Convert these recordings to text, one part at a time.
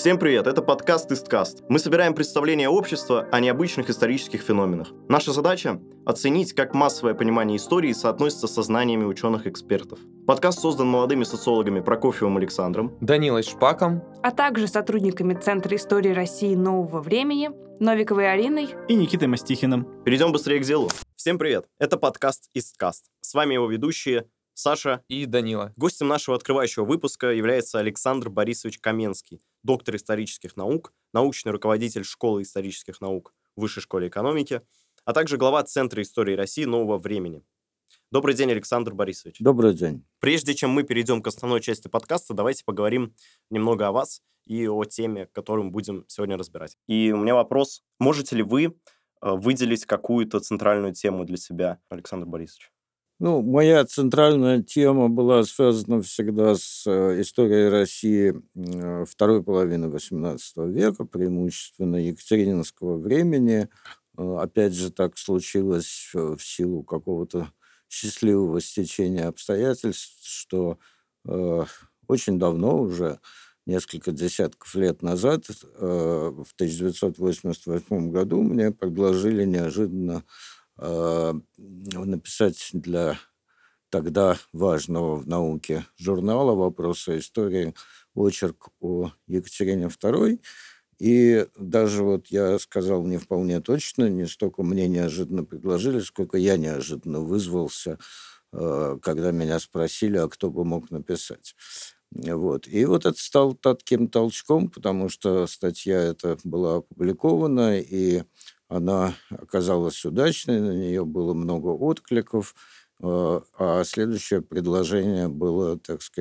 Всем привет, это подкаст «Исткаст». Мы собираем представления общества о необычных исторических феноменах. Наша задача – оценить, как массовое понимание истории соотносится со знаниями ученых-экспертов. Подкаст создан молодыми социологами Прокофьевым Александром, Данилой Шпаком, а также сотрудниками Центра истории России нового времени, Новиковой Ариной и Никитой Мастихиным. Перейдем быстрее к делу. Всем привет, это подкаст «Исткаст». С вами его ведущие Саша и Данила. Гостем нашего открывающего выпуска является Александр Борисович Каменский, доктор исторических наук, научный руководитель Школы исторических наук в Высшей школе экономики, а также глава Центра истории России нового времени. Добрый день, Александр Борисович. Добрый день. Прежде чем мы перейдем к основной части подкаста, давайте поговорим немного о вас и о теме, которую будем сегодня разбирать. И у меня вопрос. Можете ли вы выделить какую-то центральную тему для себя, Александр Борисович? Моя центральная тема была связана всегда с историей России второй половины XVIII века, преимущественно екатерининского времени. Опять же, так случилось в силу какого-то счастливого стечения обстоятельств, что очень давно уже, несколько десятков лет назад, в 1988 году, мне предложили неожиданно написать для тогда важного в науке журнала «Вопрос о истории» очерк о Екатерине II. И даже я сказал не вполне точно, не столько мне неожиданно предложили, сколько я неожиданно вызвался, когда меня спросили, а кто бы мог написать. И это стало таким толчком, потому что статья эта была опубликована, и она оказалась удачной, на нее было много откликов, а следующее предложение было,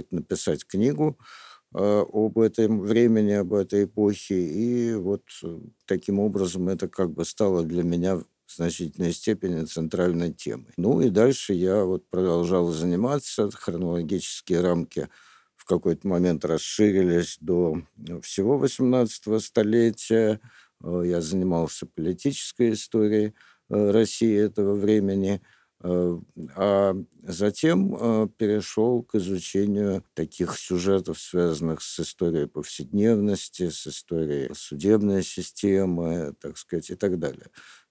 написать книгу об этом времени, об этой эпохе. И таким образом это стало для меня в значительной степени центральной темой. И дальше я продолжал заниматься. Хронологические рамки в какой-то момент расширились до всего XVIII столетия. Я занимался политической историей России этого времени, а затем перешел к изучению таких сюжетов, связанных с историей повседневности, с историей судебной системы, и так далее.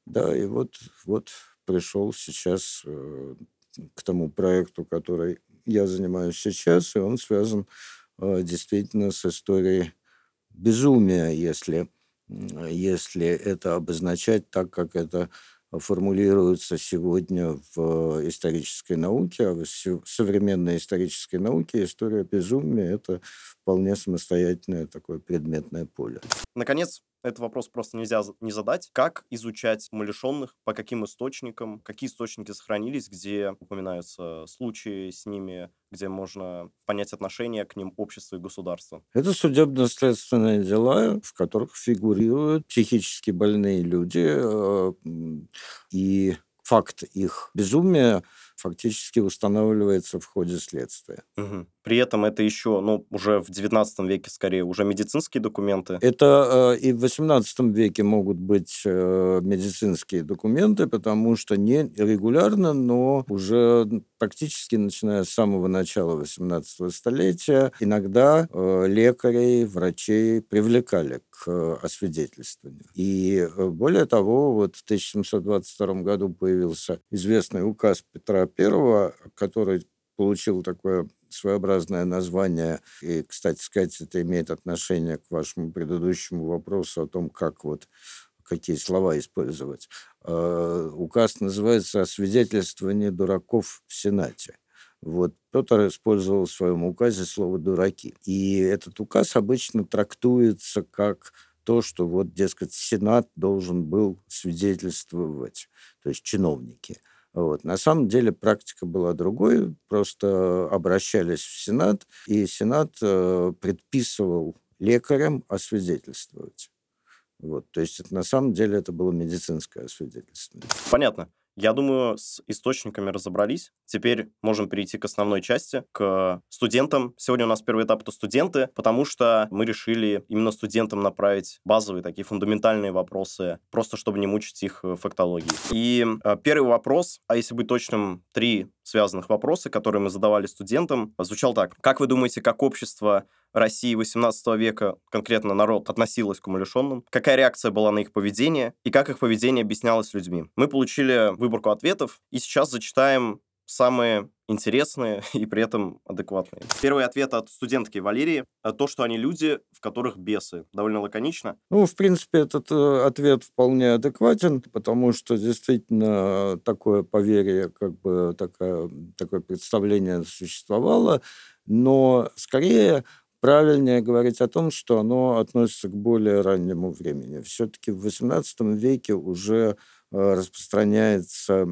Да, и пришел сейчас к тому проекту, который я занимаюсь сейчас, и он связан действительно с историей безумия, если это обозначать так, как это формулируется сегодня в исторической науке, а в современной исторической науке история безумия – это вполне самостоятельное такое предметное поле. Наконец, этот вопрос просто нельзя не задать. Как изучать умалишенных, по каким источникам, какие источники сохранились, где упоминаются случаи с ними, где можно понять отношение к ним общества и государства? Это судебно-следственные дела, в которых фигурируют психически больные люди, и факт их безумия фактически устанавливается в ходе следствия. Угу. При этом это еще, уже в XIX веке скорее, уже медицинские документы? Это и в XVIII веке могут быть медицинские документы, потому что не регулярно, но уже практически начиная с самого начала XVIII столетия иногда лекарей, врачей привлекали к освидетельствованию. И более того, в 1722 году появился известный указ Петра I, который получил такое своеобразное название, и, кстати сказать, это имеет отношение к вашему предыдущему вопросу о том, как какие слова использовать. Указ называется «О свидетельствовании дураков в Сенате». Петр использовал в своем указе слово «дураки». И этот указ обычно трактуется как то, что, дескать, Сенат должен был свидетельствовать, то есть чиновники. На самом деле практика была другой, просто обращались в Сенат, и Сенат предписывал лекарям освидетельствовать. То есть это, на самом деле это было медицинское освидетельствование. Понятно. Я думаю, с источниками разобрались. Теперь можем перейти к основной части, к студентам. Сегодня у нас первый этап — это студенты, потому что мы решили именно студентам направить базовые такие фундаментальные вопросы, просто чтобы не мучить их фактологией. И первый вопрос, а если быть точным, 3 связанных вопроса, которые мы задавали студентам, звучал так. Как вы думаете, как общество России XVIII века, конкретно народ, относилась к умалишенным, какая реакция была на их поведение и как их поведение объяснялось людьми. Мы получили выборку ответов, и сейчас зачитаем самые интересные и при этом адекватные. Первый ответ от студентки Валерии. То, что они люди, в которых бесы. Довольно лаконично. Ну, в принципе, этот ответ вполне адекватен, потому что действительно такое поверье, такое представление существовало, но скорее правильнее говорить о том, что оно относится к более раннему времени. Все-таки в XVIII веке уже распространяется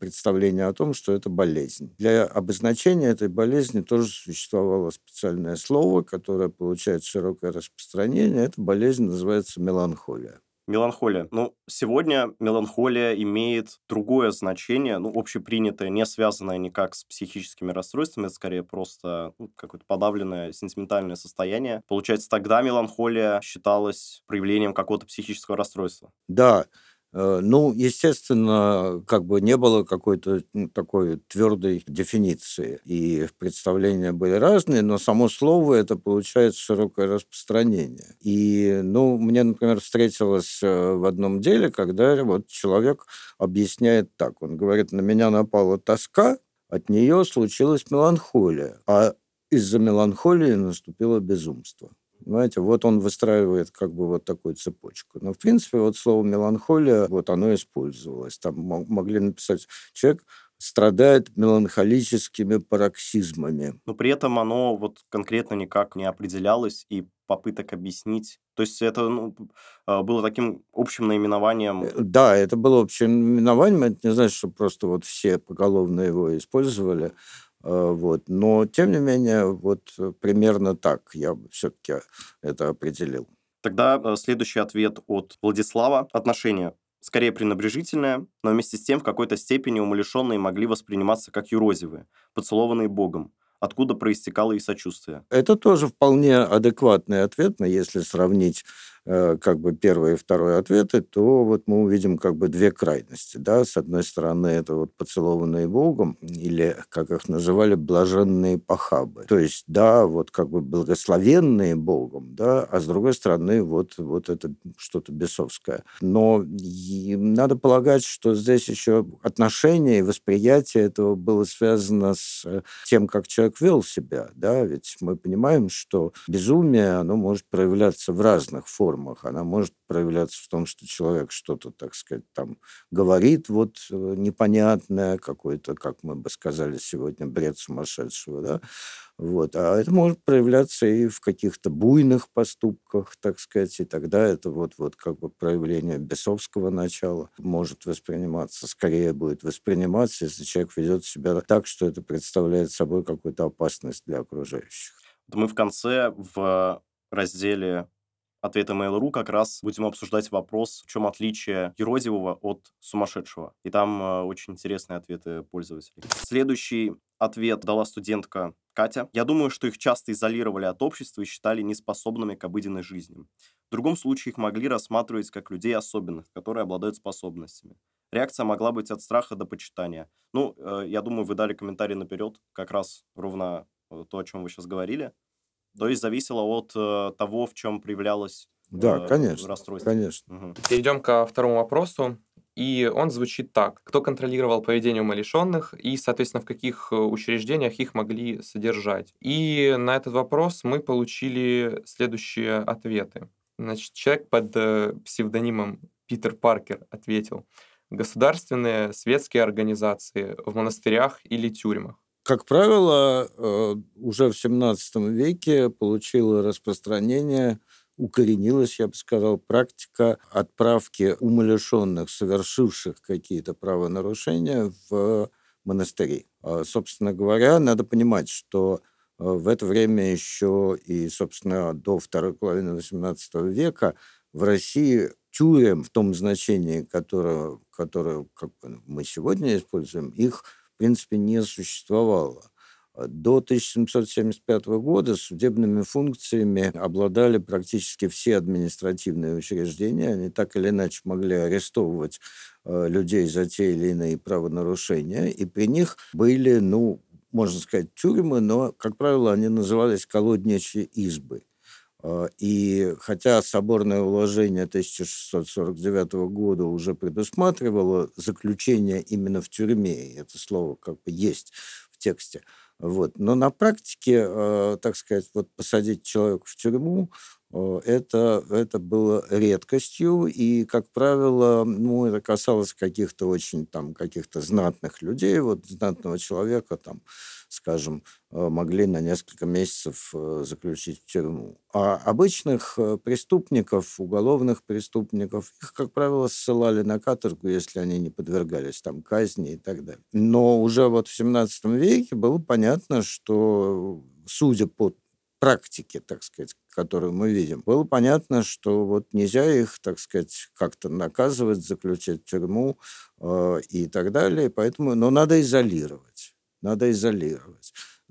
представление о том, что это болезнь. Для обозначения этой болезни тоже существовало специальное слово, которое получает широкое распространение. Эта болезнь называется меланхолия. Меланхолия. Ну, сегодня меланхолия имеет другое значение, ну, общепринятое, не связанное никак с психическими расстройствами, это скорее просто какое-то подавленное сентиментальное состояние. Получается, тогда меланхолия считалась проявлением какого-то психического расстройства. Да. Ну, естественно, не было какой-то такой твердой дефиниции, и представления были разные, но само слово это получает широкое распространение. И, мне, например, встретилось в одном деле, когда человек объясняет так, он говорит, на меня напала тоска, от нее случилась меланхолия, а из-за меланхолии наступило безумство. Знаете, он выстраивает такую цепочку. Но, в принципе, слово «меланхолия», оно использовалось. Там могли написать «человек страдает меланхолическими пароксизмами». Но при этом оно конкретно никак не определялось, и попыток объяснить. То есть это было таким общим наименованием? Да, это было общим наименованием. Это не значит, что просто все поголовно его использовали. Но, тем не менее, примерно так я все-таки это определил. Тогда следующий ответ от Владислава. Отношения скорее пренебрежительное, но вместе с тем в какой-то степени умалишенные могли восприниматься как юродивые, поцелованные Богом, откуда проистекало и сочувствие. Это тоже вполне адекватный ответ, но если сравнить первые и вторые ответы, то мы увидим две крайности. Да? С одной стороны, это поцелованные Богом, или, как их называли, блаженные похабы. То есть, да, благословенные Богом, да, а с другой стороны, это что-то бесовское. Но надо полагать, что здесь еще отношение и восприятие этого было связано с тем, как человек вел себя. Да? Ведь мы понимаем, что безумие, оно может проявляться в разных формах. Она может проявляться в том, что человек что-то, говорит непонятное, какой-то, как мы бы сказали сегодня, бред сумасшедшего, да? А это может проявляться и в каких-то буйных поступках, и тогда это проявление бесовского начала может восприниматься, скорее будет восприниматься, если человек ведет себя так, что это представляет собой какую-то опасность для окружающих. Мы в конце, в разделе «Ответы Mail.ru» как раз будем обсуждать вопрос, в чем отличие юродивого от сумасшедшего. И там очень интересные ответы пользователей. Следующий ответ дала студентка Катя. Я думаю, что их часто изолировали от общества и считали неспособными к обыденной жизни. В другом случае их могли рассматривать как людей особенных, которые обладают способностями. Реакция могла быть от страха до почитания. Я думаю, вы дали комментарий наперед, как раз ровно то, о чем вы сейчас говорили. То есть зависело от того, в чем проявлялось расстройство. Конечно. Угу. Перейдем ко второму вопросу, и он звучит так. Кто контролировал поведение умалишенных и, соответственно, в каких учреждениях их могли содержать? И на этот вопрос мы получили следующие ответы. Значит, человек под псевдонимом Питер Паркер ответил: государственные, светские организации в монастырях или тюрьмах. Как правило, уже в XVII веке получила распространение, укоренилась, я бы сказал, практика отправки умалишенных, совершивших какие-то правонарушения, в монастыри. Собственно говоря, надо понимать, что в это время еще и, собственно, до второй половины XVIII века в России тюрем, в том значении, которое мы сегодня используем, их в принципе, не существовало. До 1775 года судебными функциями обладали практически все административные учреждения. Они так или иначе могли арестовывать людей за те или иные правонарушения, и при них были, можно сказать, тюрьмы, но, как правило, они назывались колодничьи избы. И хотя соборное уложение 1649 года уже предусматривало заключение именно в тюрьме, это слово как бы есть в тексте, вот. Но на практике, так сказать, вот посадить человека в тюрьму, это было редкостью, и, как правило, ну, это касалось каких-то очень там, каких-то знатных людей, вот знатного человека, там, скажем, могли на несколько месяцев заключить в тюрьму. А обычных преступников, уголовных преступников, их, как правило, ссылали на каторгу, если они не подвергались там казни и так далее. Но уже вот в 17 веке было понятно, что, судя по практике, так сказать, которую мы видим, было понятно, что вот нельзя их, так сказать, как-то наказывать, заключать в тюрьму и так далее, поэтому, но надо изолировать,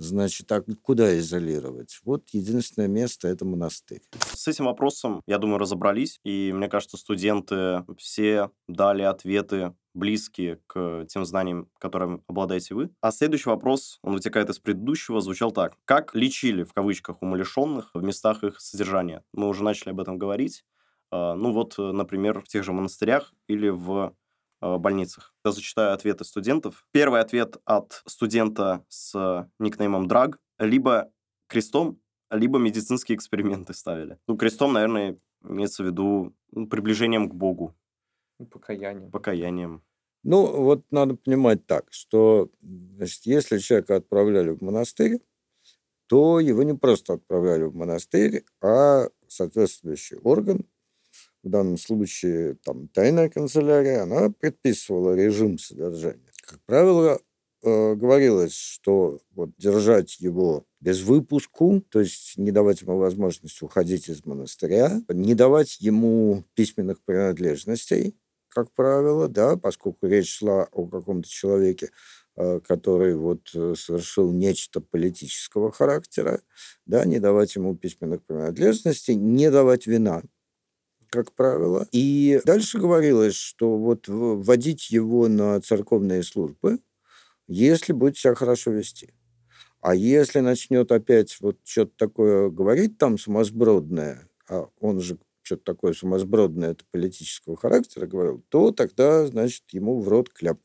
Значит, так куда изолировать? Вот единственное место – это монастырь. С этим вопросом, я думаю, разобрались, и мне кажется, студенты все дали ответы, близкие к тем знаниям, которыми обладаете вы. А следующий вопрос, он вытекает из предыдущего, звучал так. Как лечили, в кавычках, умалишенных в местах их содержания? Мы уже начали об этом говорить. Ну вот, например, в тех же монастырях или в больницах. Я зачитаю ответы студентов. Первый ответ от студента с никнеймом Драг. Либо крестом, либо медицинские эксперименты ставили. Ну, крестом, наверное, имеется в виду приближением к Богу. Покаянием. Ну, вот надо понимать так, что, значит, если человека отправляли в монастырь, то его не просто отправляли в монастырь, а соответствующий орган, в данном случае там тайная канцелярия, она предписывала режим содержания. Как правило, говорилось, что вот держать его без выпуску, то есть не давать ему возможность уходить из монастыря, не давать ему письменных принадлежностей, как правило, да, поскольку речь шла о каком-то человеке, который вот совершил нечто политического характера, да, не давать ему письменных принадлежностей, не давать вина, как правило. И дальше говорилось, что вот вводить его на церковные службы, если будет себя хорошо вести. А если начнет опять вот что-то такое говорить там сумасбродное, а он же что-то такое сумасбродное, это политического характера говорил, то тогда, значит, ему в рот кляп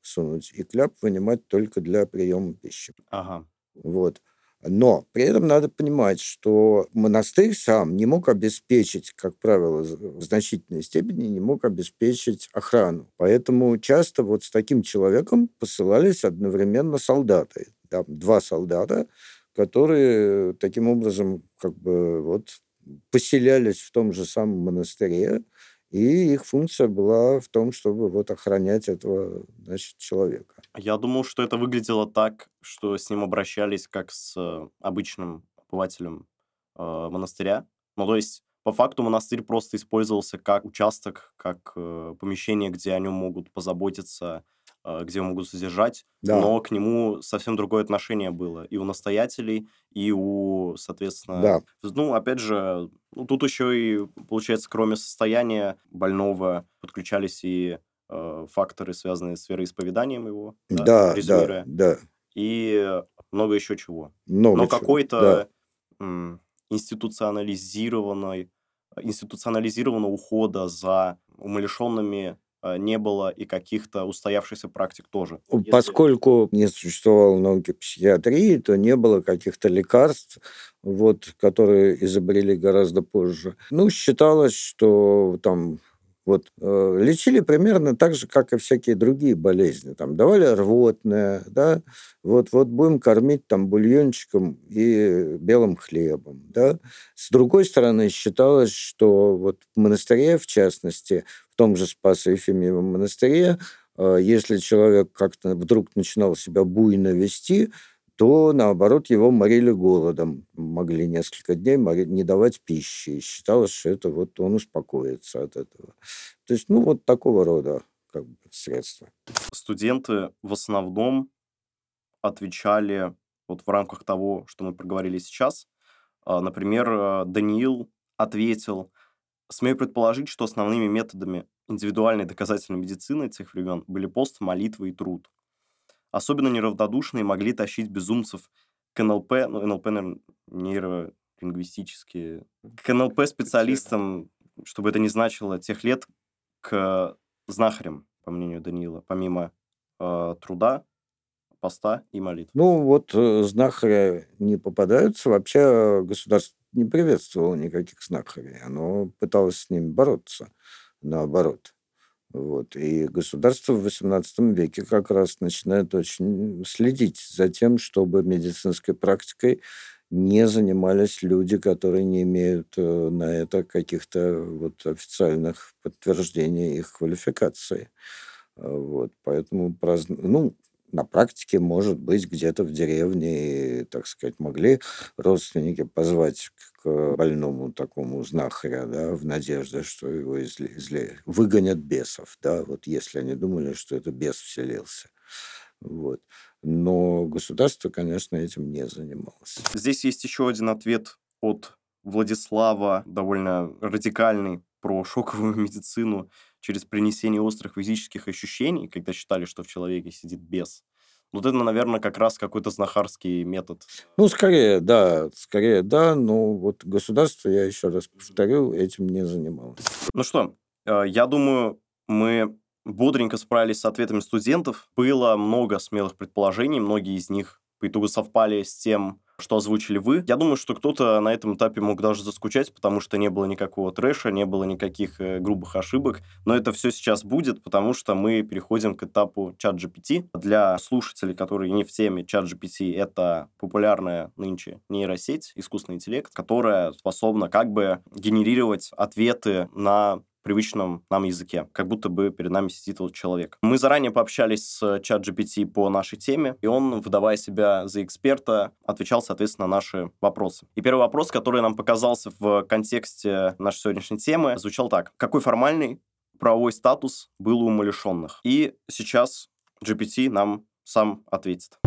сунуть. И кляп вынимать только для приема пищи. Ага. Вот. Но при этом надо понимать, что монастырь сам не мог обеспечить, как правило, в значительной степени не мог обеспечить охрану. Поэтому часто вот с таким человеком посылались одновременно солдаты. Там два солдата, которые таким образом как бы вот поселялись в том же самом монастыре, и их функция была в том, чтобы вот охранять этого, значит, человека. Я думал, что это выглядело так, что с ним обращались как с обычным обывателем монастыря. Ну, то есть, по факту, монастырь просто использовался как участок, как помещение, где о нем могут позаботиться, где его могут содержать, да. Но к нему совсем другое отношение было и у настоятелей, и у, соответственно... Да. Ну, опять же, ну, тут еще и, получается, кроме состояния больного подключались и факторы, связанные с вероисповеданием его, да, и много еще чего. Но какой-то институционализированного ухода за умалишенными не было и каких-то устоявшихся практик тоже. Поскольку не существовало науки психиатрии, то не было каких-то лекарств, вот, которые изобрели гораздо позже. Ну, считалось, что там вот лечили примерно так же, как и всякие другие болезни. Там давали рвотное, да, вот будем кормить там бульончиком и белым хлебом, да. С другой стороны, считалось, что вот в монастыре, в частности, в том же Спасо-Евфимиевом монастыре, если человек как-то вдруг начинал себя буйно вести, то, наоборот, его морили голодом. Могли несколько дней не давать пищи. И считалось, что это вот он успокоится от этого. То есть, ну, вот такого рода как бы средства. Студенты в основном отвечали вот в рамках того, что мы проговорили сейчас. Например, Даниил ответил: смею предположить, что основными методами индивидуальной доказательной медицины тех времен были пост, молитва и труд. особенно неравнодушные могли тащить безумцев к НЛП, ну, НЛП, наверное, нейролингвистические, к НЛП-специалистам, чтобы это не значило, тех лет, к знахарям, по мнению Данила, помимо труда, поста и молитв. Ну, вот знахаря не попадаются. Вообще государство не приветствовало никаких знахарей. Оно пыталось с ними бороться, наоборот. Вот. И государство в XVIII веке как раз начинает очень следить за тем, чтобы медицинской практикой не занимались люди, которые не имеют на это каких-то вот официальных подтверждений их квалификации. Вот. Поэтому на практике, может быть, где-то в деревне, так сказать, могли родственники позвать к больному такому знахаря, да, в надежде, что его выгонят бесов, да, вот если они думали, что это бес вселился. Вот. Но государство, конечно, этим не занималось. Здесь есть еще один ответ от Владислава, довольно радикальный, про шоковую медицину через принесение острых физических ощущений, когда считали, что в человеке сидит бес. Вот это, наверное, как раз какой-то знахарский метод. Скорее, да. Но вот государство, я еще раз повторю, этим не занималось. Ну что, я думаю, мы бодренько справились с ответами студентов. Было много смелых предположений, многие из них по итогу совпали с тем, что озвучили вы. Я думаю, что кто-то на этом этапе мог даже заскучать, потому что не было никакого трэша, не было никаких грубых ошибок. Но это все сейчас будет, потому что мы переходим к этапу ChatGPT. Для слушателей, которые не в теме, ChatGPT — это популярная нынче нейросеть, искусственный интеллект, которая способна как бы генерировать ответы на привычном нам языке, как будто бы перед нами сидит вот человек. Мы заранее пообщались с ChatGPT по нашей теме, и он, выдавая себя за эксперта, отвечал, соответственно, на наши вопросы. И первый вопрос, который нам показался в контексте нашей сегодняшней темы, звучал так. Какой формальный правовой статус был у умалишенных? И сейчас GPT нам сам ответит.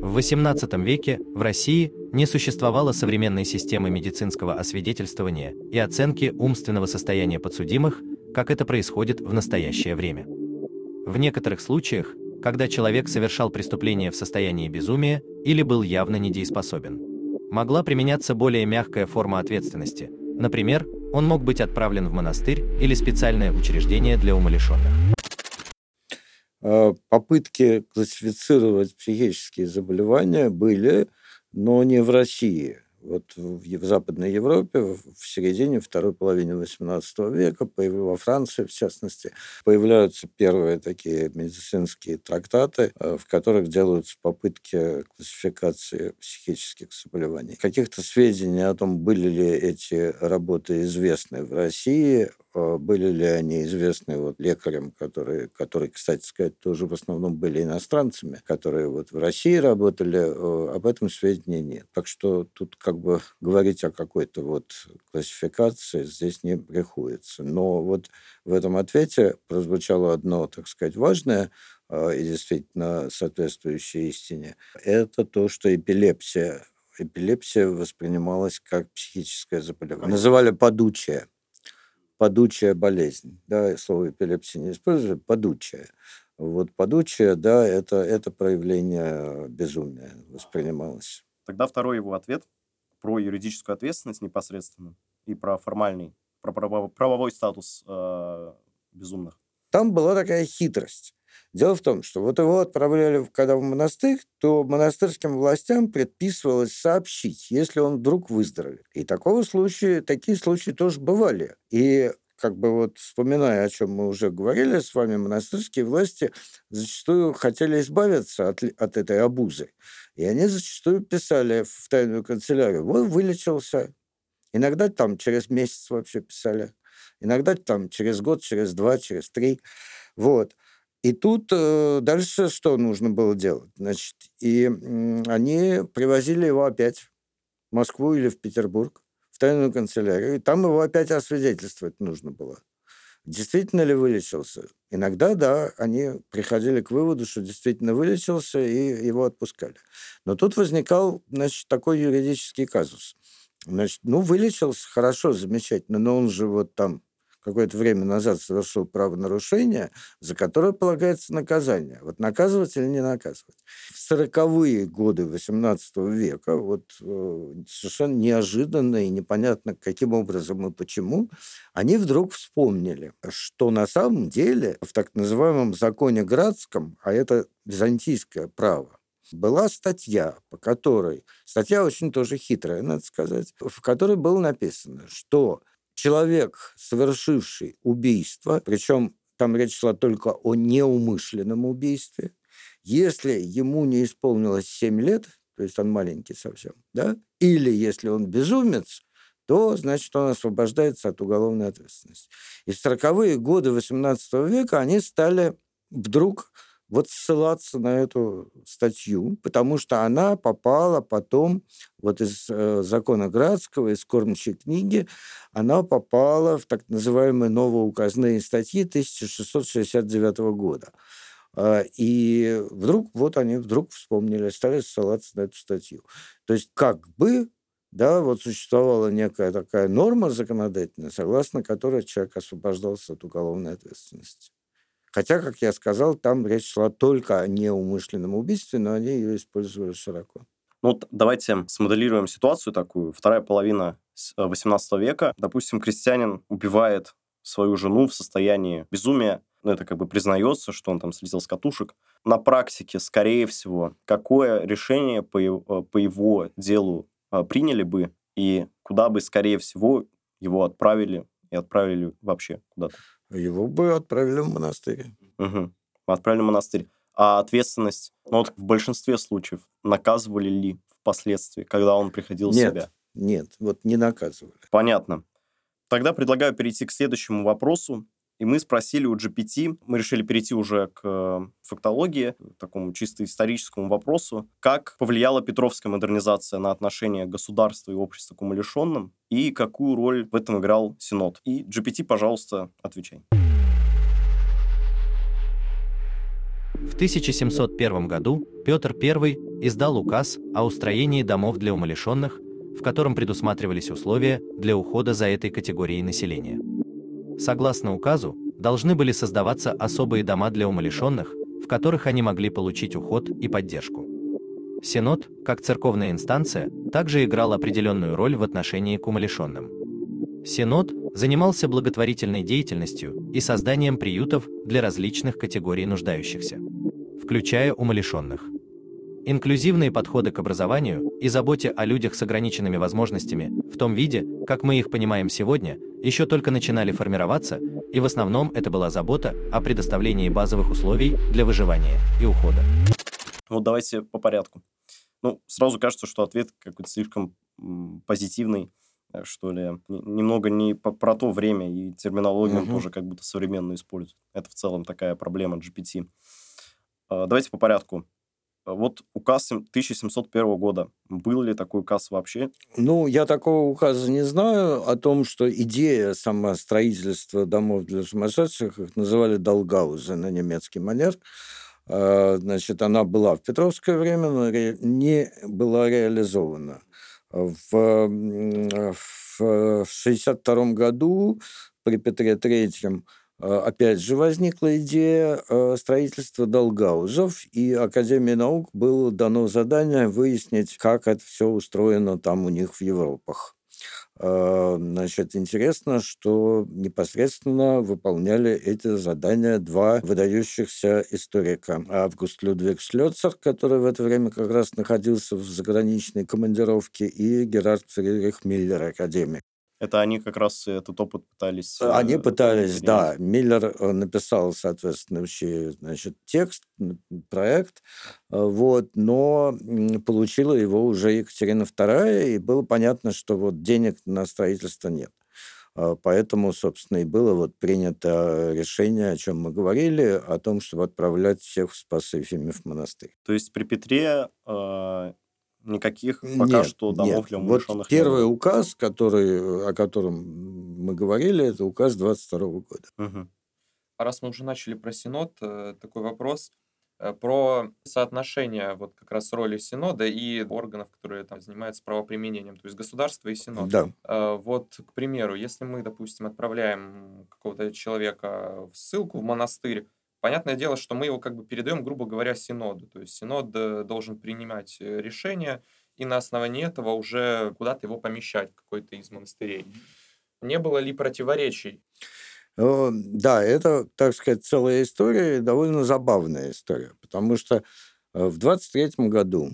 В XVIII веке в России не существовало современной системы медицинского освидетельствования и оценки умственного состояния подсудимых, как это происходит в настоящее время. В некоторых случаях, когда человек совершал преступление в состоянии безумия или был явно недееспособен, могла применяться более мягкая форма ответственности, например, он мог быть отправлен в монастырь или специальное учреждение для умалишенных. Попытки классифицировать психические заболевания были, но не в России. Вот в Западной Европе в середине, второй половине XVIII века, во Франции, в частности, появляются первые такие медицинские трактаты, в которых делаются попытки классификации психических заболеваний. Каких-то сведений о том, были ли эти работы известны в России, были ли они известны вот лекарям, которые, кстати сказать, тоже в основном были иностранцами, которые вот в России работали, об этом сведений нет. Так что тут как бы говорить о какой-то вот классификации здесь не приходится. Но вот в этом ответе прозвучало одно, так сказать, важное и действительно соответствующее истине. Это то, что эпилепсия воспринималась как психическое заболевание. Называли подучие. Падучая болезнь. Да, слово эпилепсия не использую, падучая. Вот падучая, да, это проявление безумия воспринималось. Тогда второй его ответ про юридическую ответственность непосредственно и про формальный, про правовой статус безумных. Там была такая хитрость. Дело в том, что вот его отправляли, когда в монастырь, то монастырским властям предписывалось сообщить, если он вдруг выздоровеет. И такие случаи тоже бывали. И как бы вот вспоминая, о чем мы уже говорили с вами, монастырские власти зачастую хотели избавиться от этой обузы. И они зачастую писали в тайную канцелярию: «Вот вылечился». Иногда там через месяц вообще писали. Иногда там через год, через два, через три. Вот. И тут дальше что нужно было делать? Значит, они привозили его опять в Москву или в Петербург, в тайную канцелярию, и там его опять освидетельствовать нужно было. Действительно ли вылечился? Иногда, да, они приходили к выводу, что действительно вылечился, и его отпускали. Но тут возникал, значит, такой юридический казус. Значит, вылечился, хорошо, замечательно, но он же вот там какое-то время назад совершил правонарушение, за которое полагается наказание. Вот наказывать или не наказывать? В 40-е годы XVIII века вот совершенно неожиданно и непонятно каким образом и почему они вдруг вспомнили, что на самом деле в так называемом законе Градском, а это византийское право, была статья, по которой... Статья очень тоже хитрая, надо сказать, в которой было написано, что человек, совершивший убийство, причем там речь шла только о неумышленном убийстве, если ему не исполнилось 7 лет, то есть он маленький совсем, да, или если он безумец, то, значит, он освобождается от уголовной ответственности. И в 40-е годы XVIII века они стали вдруг... вот ссылаться на эту статью, потому что она попала потом, вот из закона Градского, из кормчей книги, она попала в так называемые новоуказные статьи 1669 года. И вдруг, вот они вдруг вспомнили, стали ссылаться на эту статью. То есть как бы, да, вот существовала некая такая норма законодательная, согласно которой человек освобождался от уголовной ответственности. Хотя, как я сказал, там речь шла только о неумышленном убийстве, но они ее использовали широко. Ну вот давайте смоделируем ситуацию такую. Вторая половина XVIII века. Допустим, крестьянин убивает свою жену в состоянии безумия. Ну, это как бы признается, что он там слетел с катушек. На практике, скорее всего, какое решение по его делу приняли бы и куда бы, скорее всего, его отправили и отправили вообще куда-то? Его бы отправили в монастырь. Угу. Отправили в монастырь. А ответственность? Ну, вот в большинстве случаев наказывали ли впоследствии, когда он приходил в себя? Нет, вот не наказывали. Понятно. Тогда предлагаю перейти к следующему вопросу. И мы спросили у GPT, мы решили перейти уже к фактологии, к такому чисто историческому вопросу, как повлияла петровская модернизация на отношения государства и общества к умалишенным, и какую роль в этом играл Синод. И GPT, пожалуйста, отвечай. В 1701 году Петр I издал указ о устроении домов для умалишенных, в котором предусматривались условия для ухода за этой категорией населения. Согласно указу, должны были создаваться особые дома для умалишенных, в которых они могли получить уход и поддержку. Синод, как церковная инстанция, также играл определенную роль в отношении к умалишенным. Синод занимался благотворительной деятельностью и созданием приютов для различных категорий нуждающихся, включая умалишенных. Инклюзивные подходы к образованию и заботе о людях с ограниченными возможностями, в том виде, как мы их понимаем сегодня, еще только начинали формироваться, и в основном это была забота о предоставлении базовых условий для выживания и ухода. Вот давайте по порядку. Ну, сразу кажется, что ответ какой-то слишком позитивный, что ли. Немного не про то время, и терминологию тоже как будто современную используют. Это в целом такая проблема GPT. Давайте по порядку. Вот указ 1701 года. Был ли такой указ вообще? Ну, я такого указа не знаю. О том, что идея сама строительства домов для сумасшедших, их называли долгаузы на немецкий манер, значит, она была в Петровское время, но не была реализована. В 1962 году при Петре III опять же возникла идея строительства долгаузов, и Академии наук было дано задание выяснить, как это все устроено там у них в Европах. Значит, интересно, что непосредственно выполняли эти задания два выдающихся историка. Август Людвиг Шлёцер, который в это время как раз находился в заграничной командировке, и Герард Фридрих Миллер, академик. Это они как раз этот опыт пытались... Они пытались, да. Миллер написал соответствующий, значит, текст, проект, вот, но получила его уже Екатерина II, и было понятно, что вот денег на строительство нет. Поэтому, собственно, и было вот принято решение, о чем мы говорили, о том, чтобы отправлять всех в Спасо-Евфимиев монастырь. То есть при Петре... Никаких пока что домов для умалишенных нет. Первый указ, который, о котором мы говорили, это указ 22 года. Угу. Раз мы уже начали про Синод, такой вопрос. про соотношение вот как раз роли Синода и органов, которые там занимаются правоприменением, то есть государство и Синод. Да. Вот, к примеру, если мы, допустим, отправляем какого-то человека в ссылку в монастырь, понятное дело, что мы его как бы передаем, грубо говоря, Синоду. То есть Синод должен принимать решения и на основании этого уже куда-то его помещать в какой-то из монастырей. Не было ли противоречий? Да, это, так сказать, целая история, довольно забавная история, потому что в 1923 году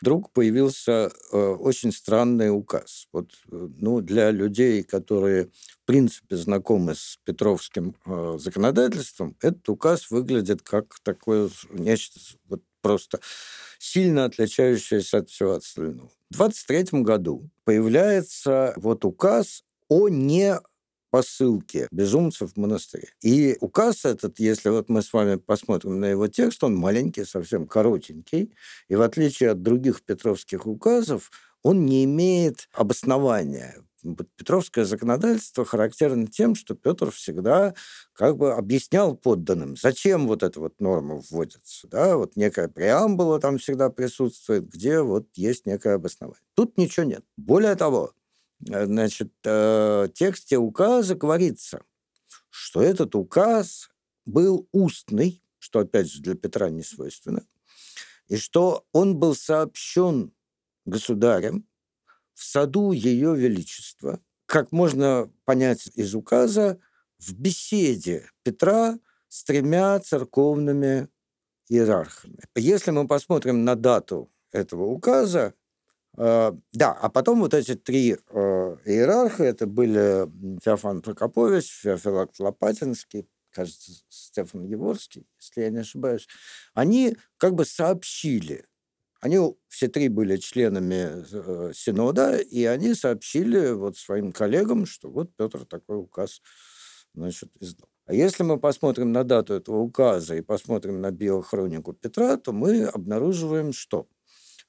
вдруг появился очень странный указ. Вот, ну, для людей, которые, в принципе, знакомы с петровским законодательством, этот указ выглядит как такое нечто вот просто сильно отличающееся от всего остального. В 1923 году появляется вот указ о посылки безумцев в монастырь. И указ этот, если вот мы с вами посмотрим на его текст, он маленький, совсем коротенький, и в отличие от других петровских указов, он не имеет обоснования. Петровское законодательство характерно тем, что Петр всегда как бы объяснял подданным, зачем вот эта вот норма вводится. Да? Вот некая преамбула там всегда присутствует, где вот есть некое обоснование. Тут ничего нет. Более того, значит, в тексте указа говорится, что этот указ был устный, что, опять же, для Петра не свойственно, и что он был сообщен государем в саду Ее Величества. Как можно понять из указа, в беседе Петра с 3 церковными иерархами. Если мы посмотрим на дату этого указа, да, а потом вот эти 3 иерарха, это были Феофан Прокопович, Феофилак Лопатинский, кажется, Стефан Яворский, если я не ошибаюсь, они как бы сообщили, они все 3 были членами Синода, и они сообщили вот своим коллегам, что вот Петр такой указ, значит, издал. А если мы посмотрим на дату этого указа и посмотрим на биохронику Петра, то мы обнаруживаем, что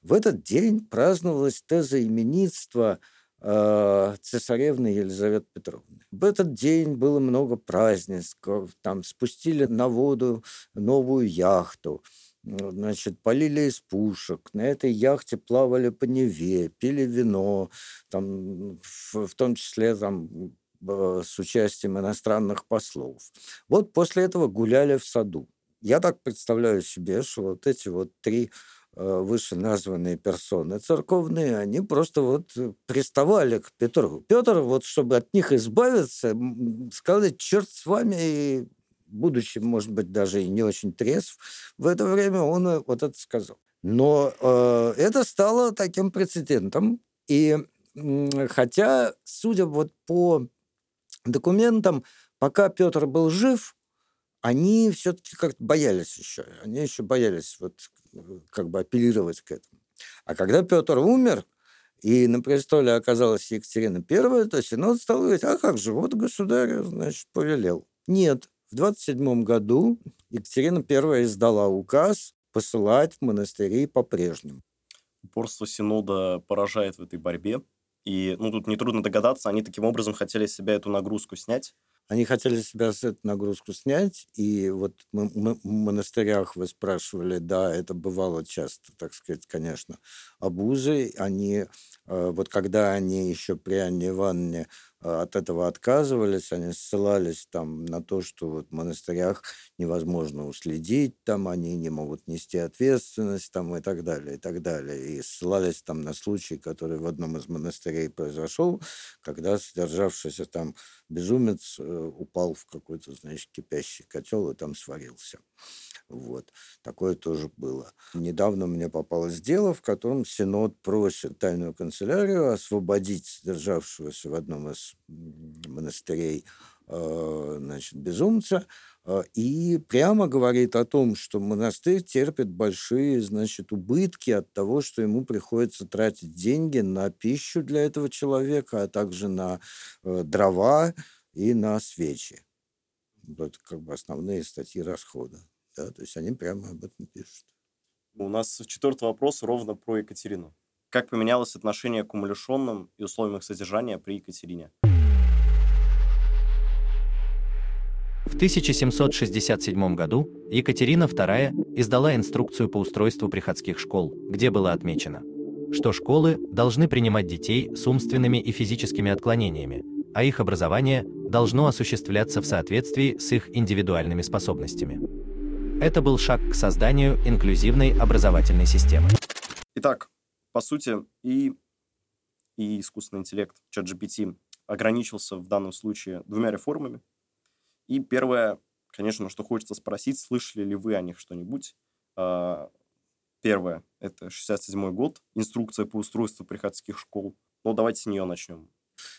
в этот день праздновалась тезоименинство цесаревны Елизаветы Петровны. В этот день было много празднеств. Там спустили на воду новую яхту, значит, полили из пушек. На этой яхте плавали по Неве, пили вино, там, в том числе там, с участием иностранных послов. Вот после этого гуляли в саду. Я так представляю себе, что вот эти вот 3 вышеназванные персоны церковные, они просто вот приставали к Петру. Петр, вот чтобы от них избавиться, сказал: черт с вами, и будучи, может быть, даже и не очень трезв, в это время он вот это сказал. Но это стало таким прецедентом. И хотя, судя вот по документам, пока Петр был жив, они все-таки как-то боялись еще. Они еще боялись вот как бы апеллировать к этому. А когда Петр умер, и на престоле оказалась Екатерина I, то Синод стал говорить: а как же, вот государь, значит, повелел. Нет, в 1927 году Екатерина I издала указ посылать в монастыри по-прежнему. Упорство Синода поражает в этой борьбе. И ну, тут нетрудно догадаться, они таким образом хотели с себя эту нагрузку снять. Они хотели себя эту нагрузку снять, и вот мы в монастырях, вы спрашивали, да, это бывало часто, так сказать, конечно, обузы. Они, вот когда они еще при Анне Ивановне от этого отказывались, они ссылались там на то, что вот в монастырях невозможно уследить, там они не могут нести ответственность, там и так далее, и так далее. И ссылались там на случай, который в одном из монастырей произошел, когда содержавшийся там безумец упал в какой-то, значит, кипящий котел и там сварился. Вот. Такое тоже было. Недавно мне попалось дело, в котором Синод просит тайную канцелярию освободить содержавшегося в одном из монастырей, значит, безумца, и прямо говорит о том, что монастырь терпит большие, значит, убытки от того, что ему приходится тратить деньги на пищу для этого человека, а также на дрова и на свечи. Это как бы основные статьи расхода. Да, то есть они прямо об этом пишут. У нас 4-й вопрос ровно про Екатерину. Как поменялось отношение к умалишенным и условиям их содержания при Екатерине? В 1767 году Екатерина II издала инструкцию по устройству приходских школ, где было отмечено, что школы должны принимать детей с умственными и физическими отклонениями, а их образование должно осуществляться в соответствии с их индивидуальными способностями. Это был шаг к созданию инклюзивной образовательной системы. Итак, по сути, и искусственный интеллект, ChatGPT, ограничился в данном случае двумя реформами. И первое, конечно, что хочется спросить, слышали ли вы о них что-нибудь? Первое, это 67-й год, инструкция по устройству приходских школ. Ну, давайте с нее начнем.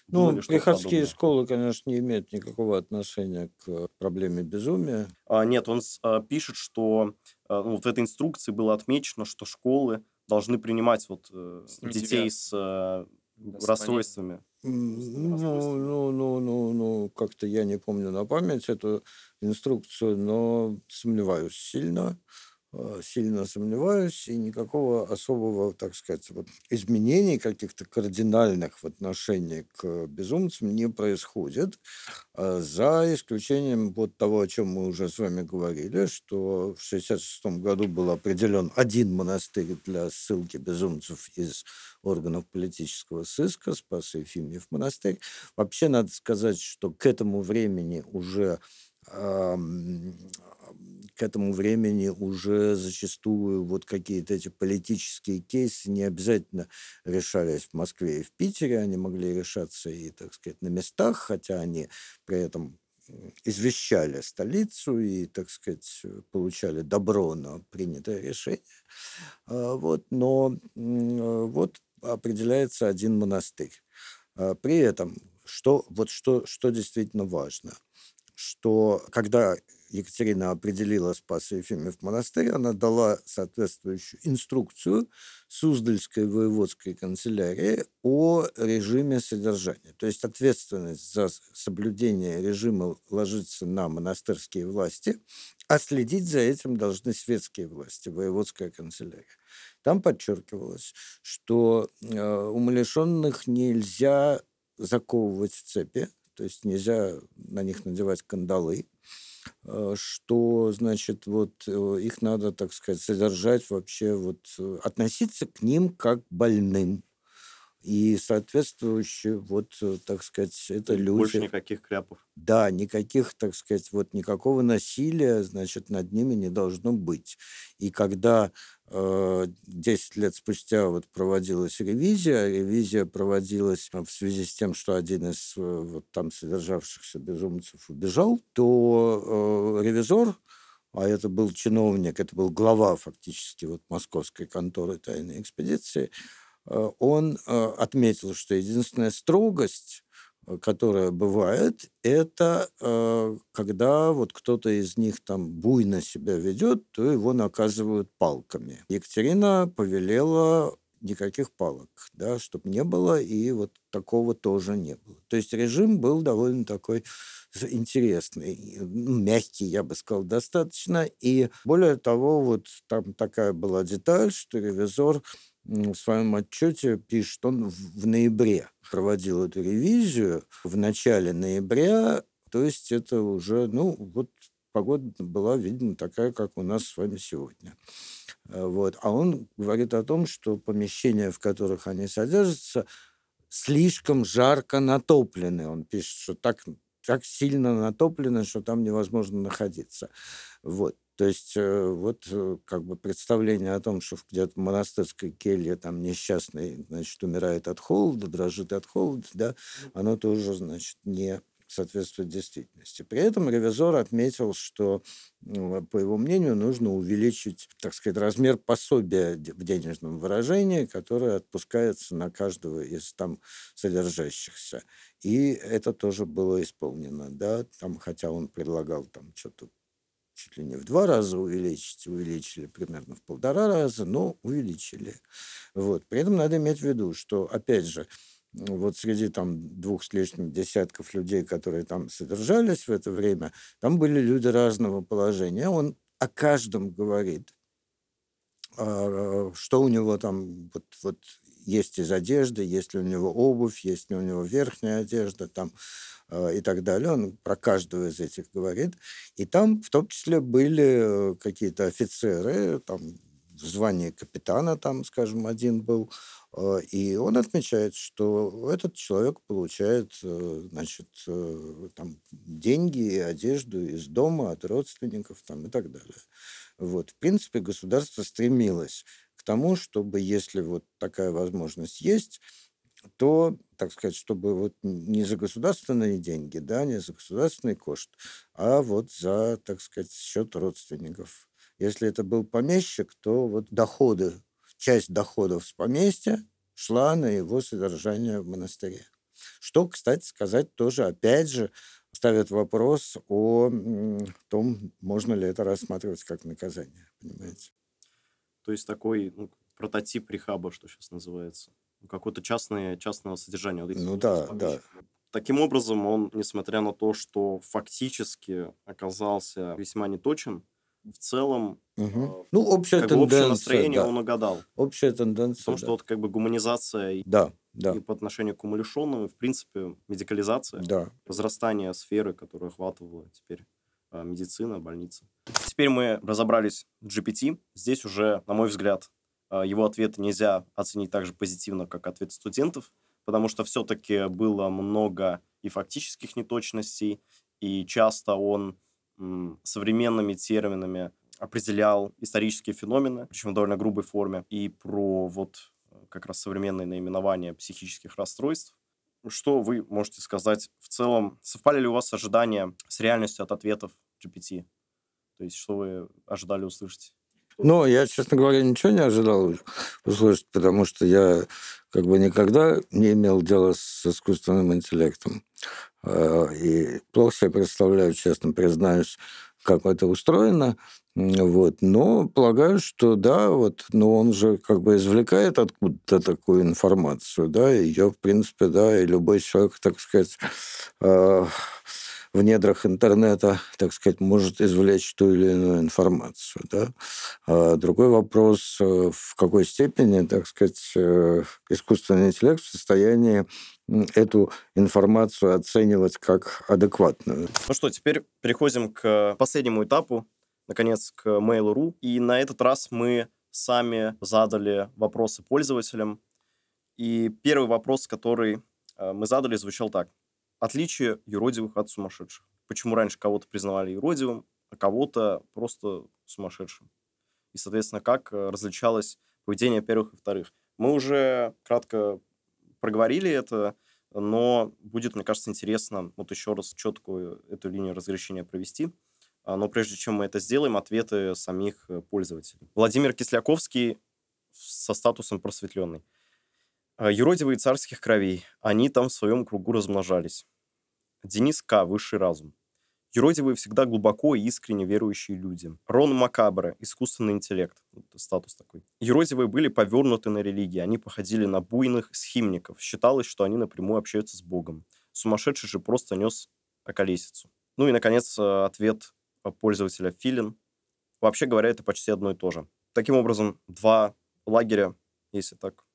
Ну, приходские школы, конечно, не имеют никакого отношения к проблеме безумия. Нет, он пишет, что в этой инструкции было отмечено, что школы должны принимать детей с расстройствами. Ну, как-то я не помню на память эту инструкцию, но сомневаюсь сильно сомневаюсь, и никакого особого, так сказать, изменений каких-то кардинальных в отношении к безумцам не происходит, за исключением того, о чем мы уже с вами говорили, что в 1966 году был определен один монастырь для ссылки безумцев из органов политического сыска, Спасо-Евфимиев монастырь. Вообще, надо сказать, что к этому времени уже зачастую какие-то эти политические кейсы не обязательно решались в Москве и в Питере, они могли решаться и, так сказать, на местах, хотя они при этом извещали столицу и, так сказать, получали добро на принятое решение. Но определяется один монастырь. При этом, что действительно важно, что когда Екатерина определила Спасо-Евфимиев монастырь, она дала соответствующую инструкцию Суздальской воеводской канцелярии о режиме содержания. То есть ответственность за соблюдение режима ложится на монастырские власти, а следить за этим должны светские власти, воеводская канцелярия. Там подчеркивалось, что умалишенных нельзя заковывать в цепи, то есть нельзя на них надевать кандалы, что, значит, их надо, так сказать, содержать вообще, относиться к ним как к больным. И соответствующие, так сказать, это люди... Больше никаких кряпов. Да, никаких, так сказать, никакого насилия, значит, над ними не должно быть. И когда 10 лет спустя проводилась ревизия проводилась в связи с тем, что один из там содержавшихся безумцев убежал, то ревизор, а это был чиновник, это был глава фактически московской конторы тайной экспедиции, он отметил, что единственная строгость, которая бывает, это когда кто-то из них там буйно себя ведет, то его наказывают палками. Екатерина повелела никаких палок, да, чтобы не было, и такого тоже не было. То есть режим был довольно такой интересный, мягкий, я бы сказал, достаточно. И более того, там такая была деталь, что ревизор в своем отчете пишет, он в ноябре проводил эту ревизию, в начале ноября, то есть это уже, погода была, видимо, такая, как у нас с вами сегодня. А он говорит о том, что помещения, в которых они содержатся, слишком жарко натоплены. Он пишет, что так сильно натоплено, что там невозможно находиться. То есть представление о том, что где-то в монастырской келье там несчастный, значит, умирает от холода, дрожит от холода, да, оно тоже, значит, не соответствует действительности. При этом ревизор отметил, что, по его мнению, нужно увеличить, так сказать, размер пособия в денежном выражении, которое отпускается на каждого из там содержащихся. И это тоже было исполнено, да, там, хотя он предлагал там что-то чуть ли не в 2 раза увеличили примерно в 1,5 раза, но увеличили. При этом надо иметь в виду, что, опять же, среди там 2 с лишним десятков людей, которые там содержались в это время, там были люди разного положения. Он о каждом говорит, что у него там есть из одежды, есть ли у него обувь, есть ли у него верхняя одежда там, и так далее. Он про каждого из этих говорит. И там в том числе были какие-то офицеры, там, в звании капитана, там, скажем, один был, и он отмечает, что этот человек получает, значит, там, деньги и одежду из дома, от родственников там, и так далее. Вот. В принципе, государство стремилось к тому, чтобы, если вот такая возможность есть, то, так сказать, чтобы вот не за государственные деньги, да, не за государственный кошт, а вот за, так сказать, счет родственников. Если это был помещик, то вот доходы, часть доходов с поместья шла на его содержание в монастыре. Что, кстати сказать, тоже, опять же, ставит вопрос о том, можно ли это рассматривать как наказание, понимаете? То есть такой, ну, прототип рехаба, что сейчас называется, какое-то частного содержания. Ну да, да. Таким образом, он, несмотря на то, что фактически оказался весьма неточен, в целом, угу. Ну, общая как тенденция, общее настроение, да. Он угадал. Общая тенденция, потому что да. Вот как бы гуманизация да, да. И по отношению к умалишенным, и, в принципе, медикализация, да. Возрастание сферы, которую охватывала теперь медицина, больница. Теперь мы разобрались в GPT. Здесь уже, на мой взгляд, его ответы нельзя оценить так же позитивно, как ответ студентов, потому что все-таки было много и фактических неточностей, и часто он современными терминами определял исторические феномены, причем в довольно грубой форме, и про вот как раз современные наименования психических расстройств. Что вы можете сказать в целом? Совпали ли у вас ожидания с реальностью от ответов GPT? То есть что вы ожидали услышать? Ну, я, честно говоря, ничего не ожидал услышать, потому что я как бы никогда не имел дела с искусственным интеллектом. И плохо себе представляю, честно признаюсь, как это устроено. Вот. Но полагаю, что да, вот, но он же как бы извлекает откуда-то такую информацию, да, ее, в принципе, да, и любой человек, так сказать, в недрах интернета, так сказать, может извлечь ту или иную информацию, да. Другой вопрос, в какой степени, так сказать, искусственный интеллект в состоянии эту информацию оценивать как адекватную. Ну что, теперь переходим к последнему этапу, наконец, к Mail.ru. И на этот раз мы сами задали вопросы пользователям. И первый вопрос, который мы задали, звучал так. Отличие юродивых от сумасшедших. Почему раньше кого-то признавали юродивым, а кого-то просто сумасшедшим? И, соответственно, как различалось поведение первых и вторых? Мы уже кратко проговорили это, но будет, мне кажется, интересно вот еще раз четкую эту линию разграничения провести. Но прежде чем мы это сделаем, ответы самих пользователей. Владимир Кисляковский со статусом «просветленный». Юродивые царских кровей. Они там в своем кругу размножались. Денис К. Высший разум. Юродивые всегда глубоко и искренне верующие люди. Рон Макабре. Искусственный интеллект. Вот статус такой. Юродивые были повернуты на религии. Они походили на буйных схимников. Считалось, что они напрямую общаются с Богом. Сумасшедший же просто нес околесицу. Ну и, наконец, ответ пользователя Филин. Вообще говоря, это почти одно и то же. Таким образом, два лагеря, если так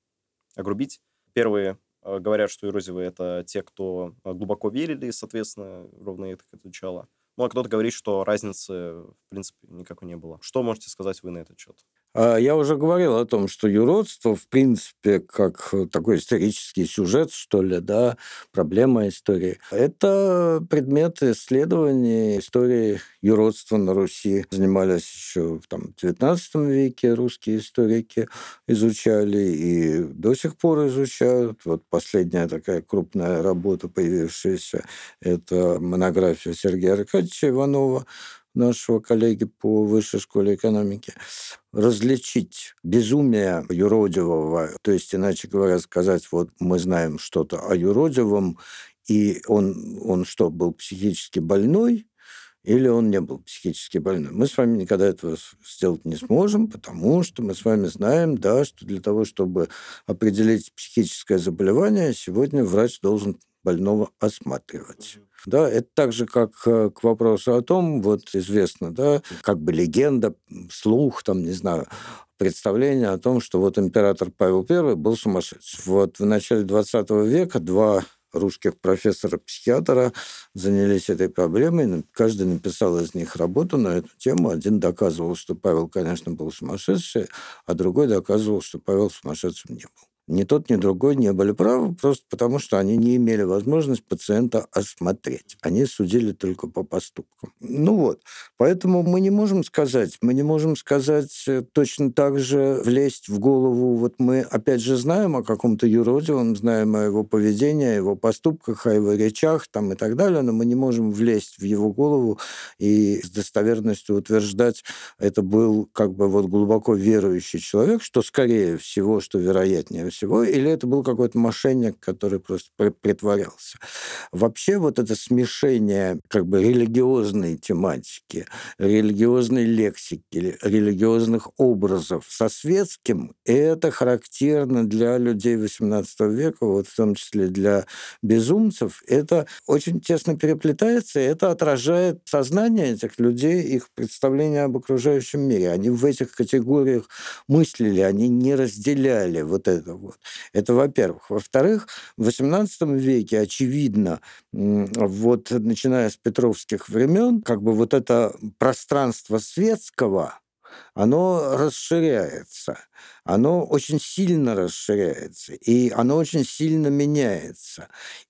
огрубить. Первые говорят, что юродивые — это те, кто глубоко верили, и, соответственно, ровно это отвечало. Ну, а кто-то говорит, что разницы, в принципе, никакой не было. Что можете сказать вы на этот счет? Я уже говорил о том, что юродство, в принципе, как такой исторический сюжет, что ли, да, проблема истории, это предмет исследований истории юродства на Руси. Занимались еще там, в XIX веке русские историки, изучали и до сих пор изучают. Вот последняя такая крупная работа, появившаяся, это монография Сергея Аркадьевича Иванова, нашего коллеги по Высшей школе экономики, различить безумие юродивого, то есть, иначе говоря, сказать, вот мы знаем что-то о юродивом, и он что, был психически больной, или он не был психически больным. Мы с вами никогда этого сделать не сможем, потому что мы с вами знаем, да, что для того, чтобы определить психическое заболевание, сегодня врач должен больного осматривать. Да, это так же, как к вопросу о том, вот известно, да, как бы легенда, слух, там, не знаю, представление о том, что вот император Павел I был сумасшедший. Вот в начале 20 века два русских профессора-психиатра занялись этой проблемой. Каждый написал из них работу на эту тему. Один доказывал, что Павел, конечно, был сумасшедший, а другой доказывал, что Павел сумасшедшим не был. Ни тот, ни другой не были правы, просто потому что они не имели возможности пациента осмотреть. Они судили только по поступкам. Ну вот, поэтому мы не можем сказать точно так же влезть в голову. Вот мы, опять же, знаем о каком-то юродивом, знаем о его поведении, о его поступках, о его речах там, и так далее, но мы не можем влезть в его голову и с достоверностью утверждать, это был как бы вот глубоко верующий человек, что скорее всего, что вероятнее всего, или это был какой-то мошенник, который просто притворялся. Вообще вот это смешение как бы религиозной тематики, религиозной лексики, религиозных образов со светским, это характерно для людей XVIII века, вот в том числе для безумцев. Это очень тесно переплетается, и это отражает сознание этих людей, их представление об окружающем мире. Они в этих категориях мыслили, они не разделяли вот это вот. Это во-первых. Во-вторых, в XVIII веке, очевидно, вот начиная с петровских времен, как бы вот это пространство светского, оно расширяется. Оно очень сильно расширяется, и оно очень сильно меняется.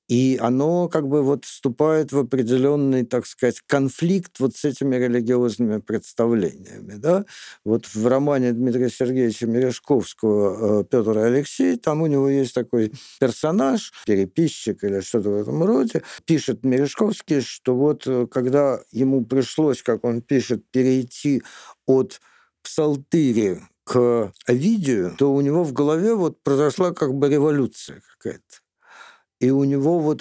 И оно как бы вот вступает в определенный, так сказать, конфликт вот с этими религиозными представлениями. Да? Вот в романе Дмитрия Сергеевича Мережковского «Пётр и Алексей» там у него есть такой персонаж, переписчик или что-то в этом роде, пишет Мережковский, что вот когда ему пришлось, как он пишет, перейти от псалтыри к Овидию, то у него в голове вот произошла как бы революция какая-то. И у него вот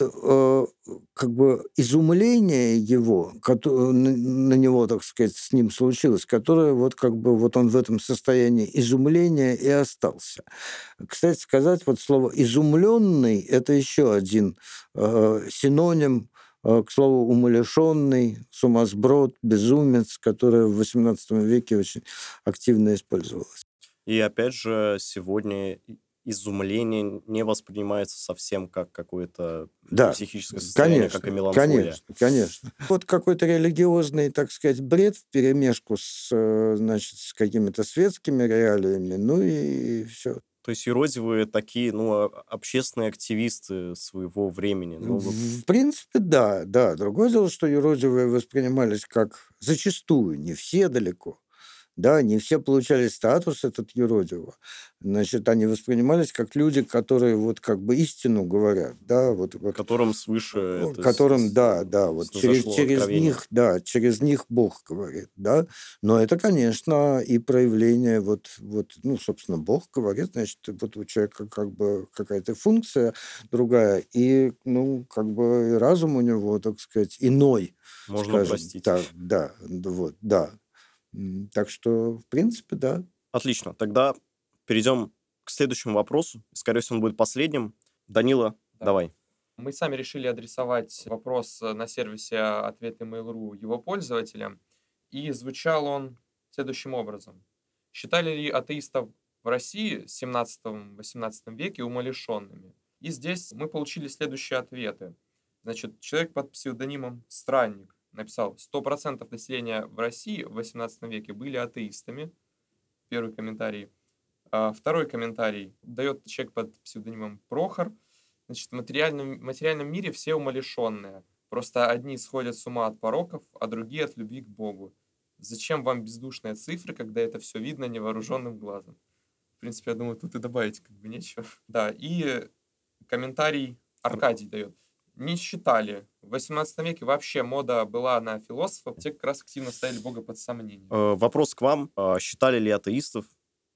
как бы изумление его, на него, так сказать, с ним случилось, которое вот как бы вот он в этом состоянии изумления и остался. Кстати сказать, вот слово «изумленный» — это еще один синоним, к слову, умалишенный, сумасброд, безумец, которое в XVIII веке очень активно использовалось. И опять же, сегодня изумление не воспринимается совсем как какое-то психическое состояние, конечно, как и меланхолия. Конечно. Вот какой-то религиозный, так сказать, бред вперемешку с какими-то светскими реалиями, ну и все. То есть юродивые такие, общественные активисты своего времени. В принципе, да. Другое дело, что юродивые воспринимались как зачастую, не все далеко. Да, не все получали статус этот юродивого. Значит, они воспринимались как люди, которые вот как бы истину говорят. Да, вот, которым свыше... Через них Бог говорит. Да? Но это, конечно, и проявление собственно, Бог говорит, значит, вот у человека как бы какая-то функция другая, и, как бы и разум у него, так сказать, иной. Можно простить. Да. Так что, в принципе, да. Отлично. Тогда перейдем к следующему вопросу. Скорее всего, он будет последним. Данила, давай. Мы сами решили адресовать вопрос на сервисе «Ответы Mail.ru» его пользователям. И звучал он следующим образом. Считали ли атеистов в России в 17-18 веке умалишенными? И здесь мы получили следующие ответы. Значит, человек под псевдонимом «Странник» написал, 100% населения в России в XVIII веке были атеистами. Первый комментарий. Второй комментарий дает человек под псевдонимом Прохор. Значит, в материальном мире все умалишенные. Просто одни сходят с ума от пороков, а другие от любви к Богу. Зачем вам бездушные цифры, когда это все видно невооруженным глазом? В принципе, я думаю, тут и добавить как бы нечего. Да, и комментарий Аркадий дает. Не считали. В XVIII веке вообще мода была на философов. Те как раз активно ставили Бога под сомнение. Вопрос к вам. Считали ли атеистов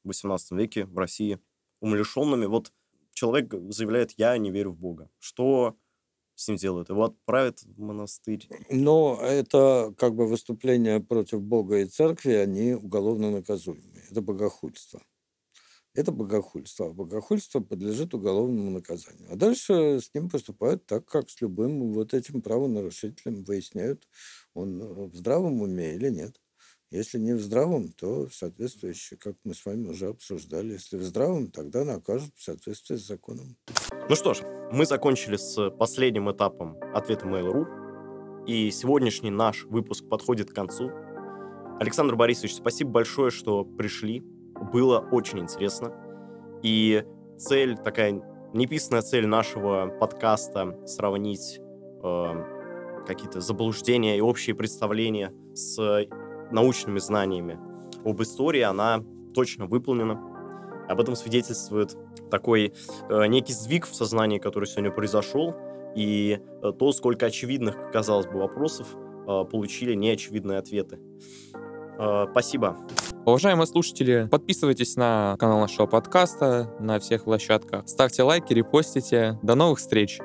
в XVIII веке в России умалишенными? Вот человек заявляет, я не верю в Бога. Что с ним делают? Его отправят в монастырь? Но это как бы выступления против Бога и церкви, они уголовно наказуемы. Это богохульство. Богохульство подлежит уголовному наказанию. А дальше с ним поступают так, как с любым вот этим правонарушителем. Выясняют, он в здравом уме или нет. Если не в здравом, то соответствующе, как мы с вами уже обсуждали. Если в здравом, тогда накажут в соответствии с законом. Ну что ж, мы закончили с последним этапом ответа Mail.ru. И сегодняшний наш выпуск подходит к концу. Александр Борисович, спасибо большое, что пришли. Было очень интересно. И цель, такая неписанная цель нашего подкаста — сравнить какие-то заблуждения и общие представления с научными знаниями об истории, она точно выполнена. Об этом свидетельствует такой некий сдвиг в сознании, который сегодня произошел, и то, сколько очевидных, казалось бы, вопросов получили неочевидные ответы. Спасибо. Уважаемые слушатели, подписывайтесь на канал нашего подкаста на всех площадках, ставьте лайки, репостите. До новых встреч!